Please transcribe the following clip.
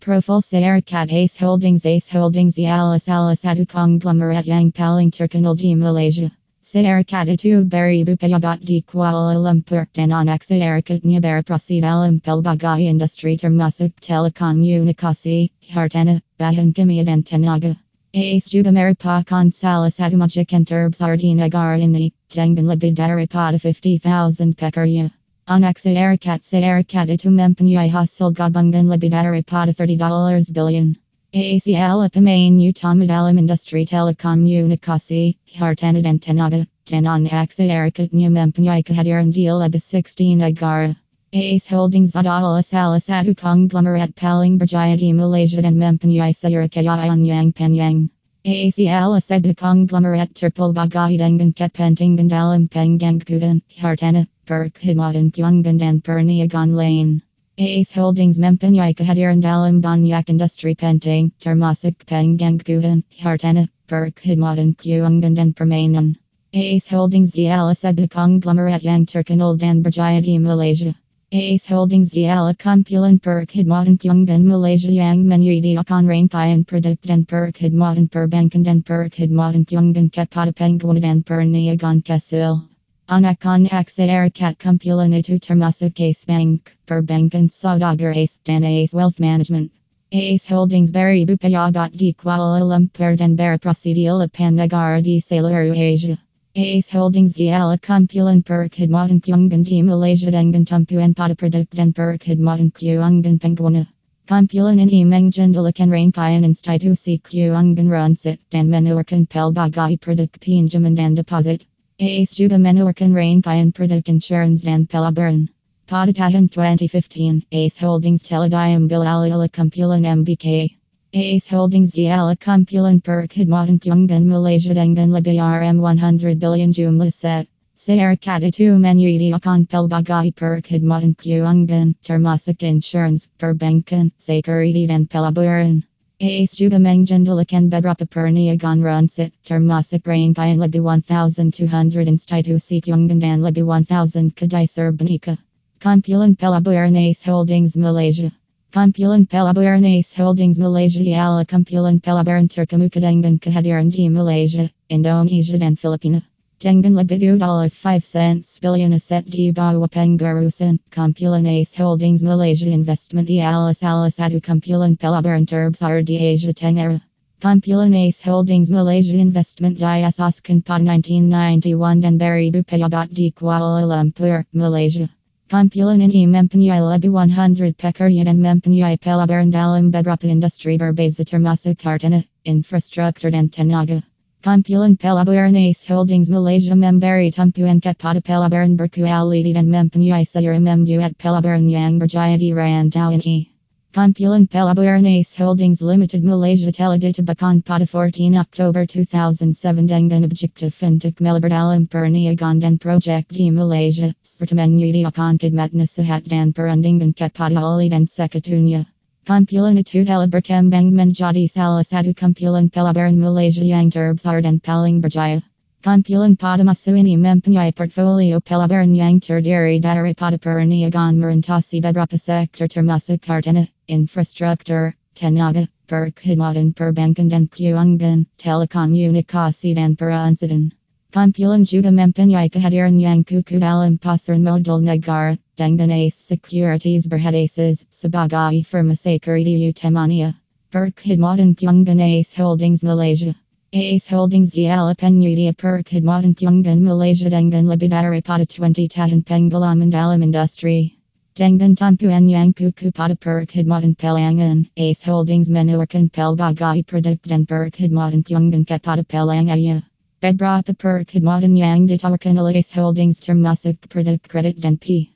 Profil Syarikat Ace Holdings. Ace Holdings ialah salah satu konglomerat yang paling terkenal di Malaysia. Syarikat itu berbuka di Kuala Lumpur dan anak syarikatnya beroperasi dalam pelbagai industri termasuk telekomunikasi, hartana, bahan kimia dan tenaga. Ace juga merupakan salah satu majikan terbesar di negara ini dengan lebih daripada 50,000 pekerja. Anak syarikat itu mempunyai hasil gabungan lebih daripada $30 billion. Ace ialah pemain utama dalam industri telekomunikasi, hartana dan tenaga, dan anak syarikatnya mempunyai kehadiran di lebih 60 negara. Ace Holdings adalah salah satu konglomerat paling berjaya di Malaysia dan mempunyai sejarah kekayaan yang panjang. Ace ialah sebuah konglomerat terpelbagai dengan kepentingan dalam pengangkutan, hartana, perkhidmatan keuangan dan perniagaan lain. Ace Holdings mempunyai kehadiran dalam banyak industri penting, termasuk pengangkutan, hartana, perkhidmatan keuangan dan permainan. Ace Holdings ialah sebuah konglomerat yang terkenal dan berjaya di Malaysia. Ace Holdings ialah kumpulan perkhidmatan keuangan Malaysia yang menyediakan rangkaian produk dan perkhidmatan perbankan dan perkhidmatan keuangan kepada pengguna dan perniagaan kecil. Anak-anak syarikat kumpulan itu termasuk Ace Bank, Perbankan Saudagar Ace, dan Ace Wealth Management. Ace Holdings berbuka di Kuala Lumpur dan beroperasi di 8 negara di seluruh Asia. Ace Holdings ialah kumpulan perkhidmatan keuangan di Malaysia dengan tumpuan pada produk dan perkhidmatan keuangan pengguna. Kumpulan ini menjendelakan rangkaian institusi keuangan rancid dan menawarkan pelbagai produk pinjaman dan deposit. Ace juga menawarkan rangkaian produk insurans dan pelaburan. Pada tahun 2015, Ace Holdings telah diambil alih oleh kumpulan MBK. Ace Holdings ialah kumpulan perkhidmatan keuangan Malaysia dengan lebih RM100 billion jumlah set. Syarikat itu menyediakan pelbagai perkhidmatan keuangan, termasuk insurans, perbankan, security dan pelaburan. Ace juga menjendelakan beberapa perniagaan rancid, termasuk rangkaian lebih 1,200 institusi keuangan dan lebih 1,000 kedai serbanika. Kumpulan pelaburan Ace Holdings Malaysia. Kumpulan pelaburan Ace Holdings Malaysia ialah kumpulan pelaburan terkemuka dengan kehadiran di Malaysia, Indonesia dan Filipina. Dengan lebih $2.05 billion aset di bawah pengurusan, kumpulan Ace Holdings Malaysia Investment ialah salah satu kumpulan pelaburan terbesar di Asia Tenggara. Kumpulan Ace Holdings Malaysia Investment diasaskan pada 1991 dan berbuka di Kuala Lumpur, Malaysia. Kumpulan ini mempunyai lebih 100 pekerja dan mempunyai pelaburan dalam beberapa industri berbeza termasuk hartana, infrastruktur dan tenaga. Kumpulan pelaburan Ace Holdings Malaysia memberi tumpuan kepada pelaburan berkualiti dan mempunyai sejarah membuat pelaburan yang berjaya di rantau ini. Kumpulan pelaburan Ace Holdings Limited Malaysia telah ditubuhkan pada 14 Oktober 2007 dengan objektif untuk melebar dalam perniagaan dan projek di Malaysia, serta menyediakan khidmat nasihat dan perundingan kepada ahli dan sekutunya. Kumpulan itu telah berkembang menjadi salah satu kumpulan pelaburan Malaysia yang terbesar dan paling berjaya. Kumpulan pada masa ini mempunyai portfolio pelaburan yang terdiri daripada perniagaan merentasi beberapa sektor termasuk hartana, infrastruktur, tenaga, perkhidmatan perbankan dan keuangan, telekomunikasi dan peransidan. Kumpulan juga mempunyai kehadiran yang kukuh dalam pasaran modal negara. Dengan Ace Securities Berhad sebagai firma security utamanya. Perkhidmatan keuangan Ace Holdings Malaysia. Ace Holdings ialah penyedia perkhidmatan keuangan Malaysia dengan lebih daripada 20 tahun pengalaman dalam industri. Dengan tumpuan yang kukuh pada perkhidmatan pelanggan, Ace Holdings menawarkan pelbagai produk dan perkhidmatan keuangan kepada pelanggan. Beberapa perkhidmatan yang ditawarkan oleh Ace Holdings termasuk produk kredit dan P.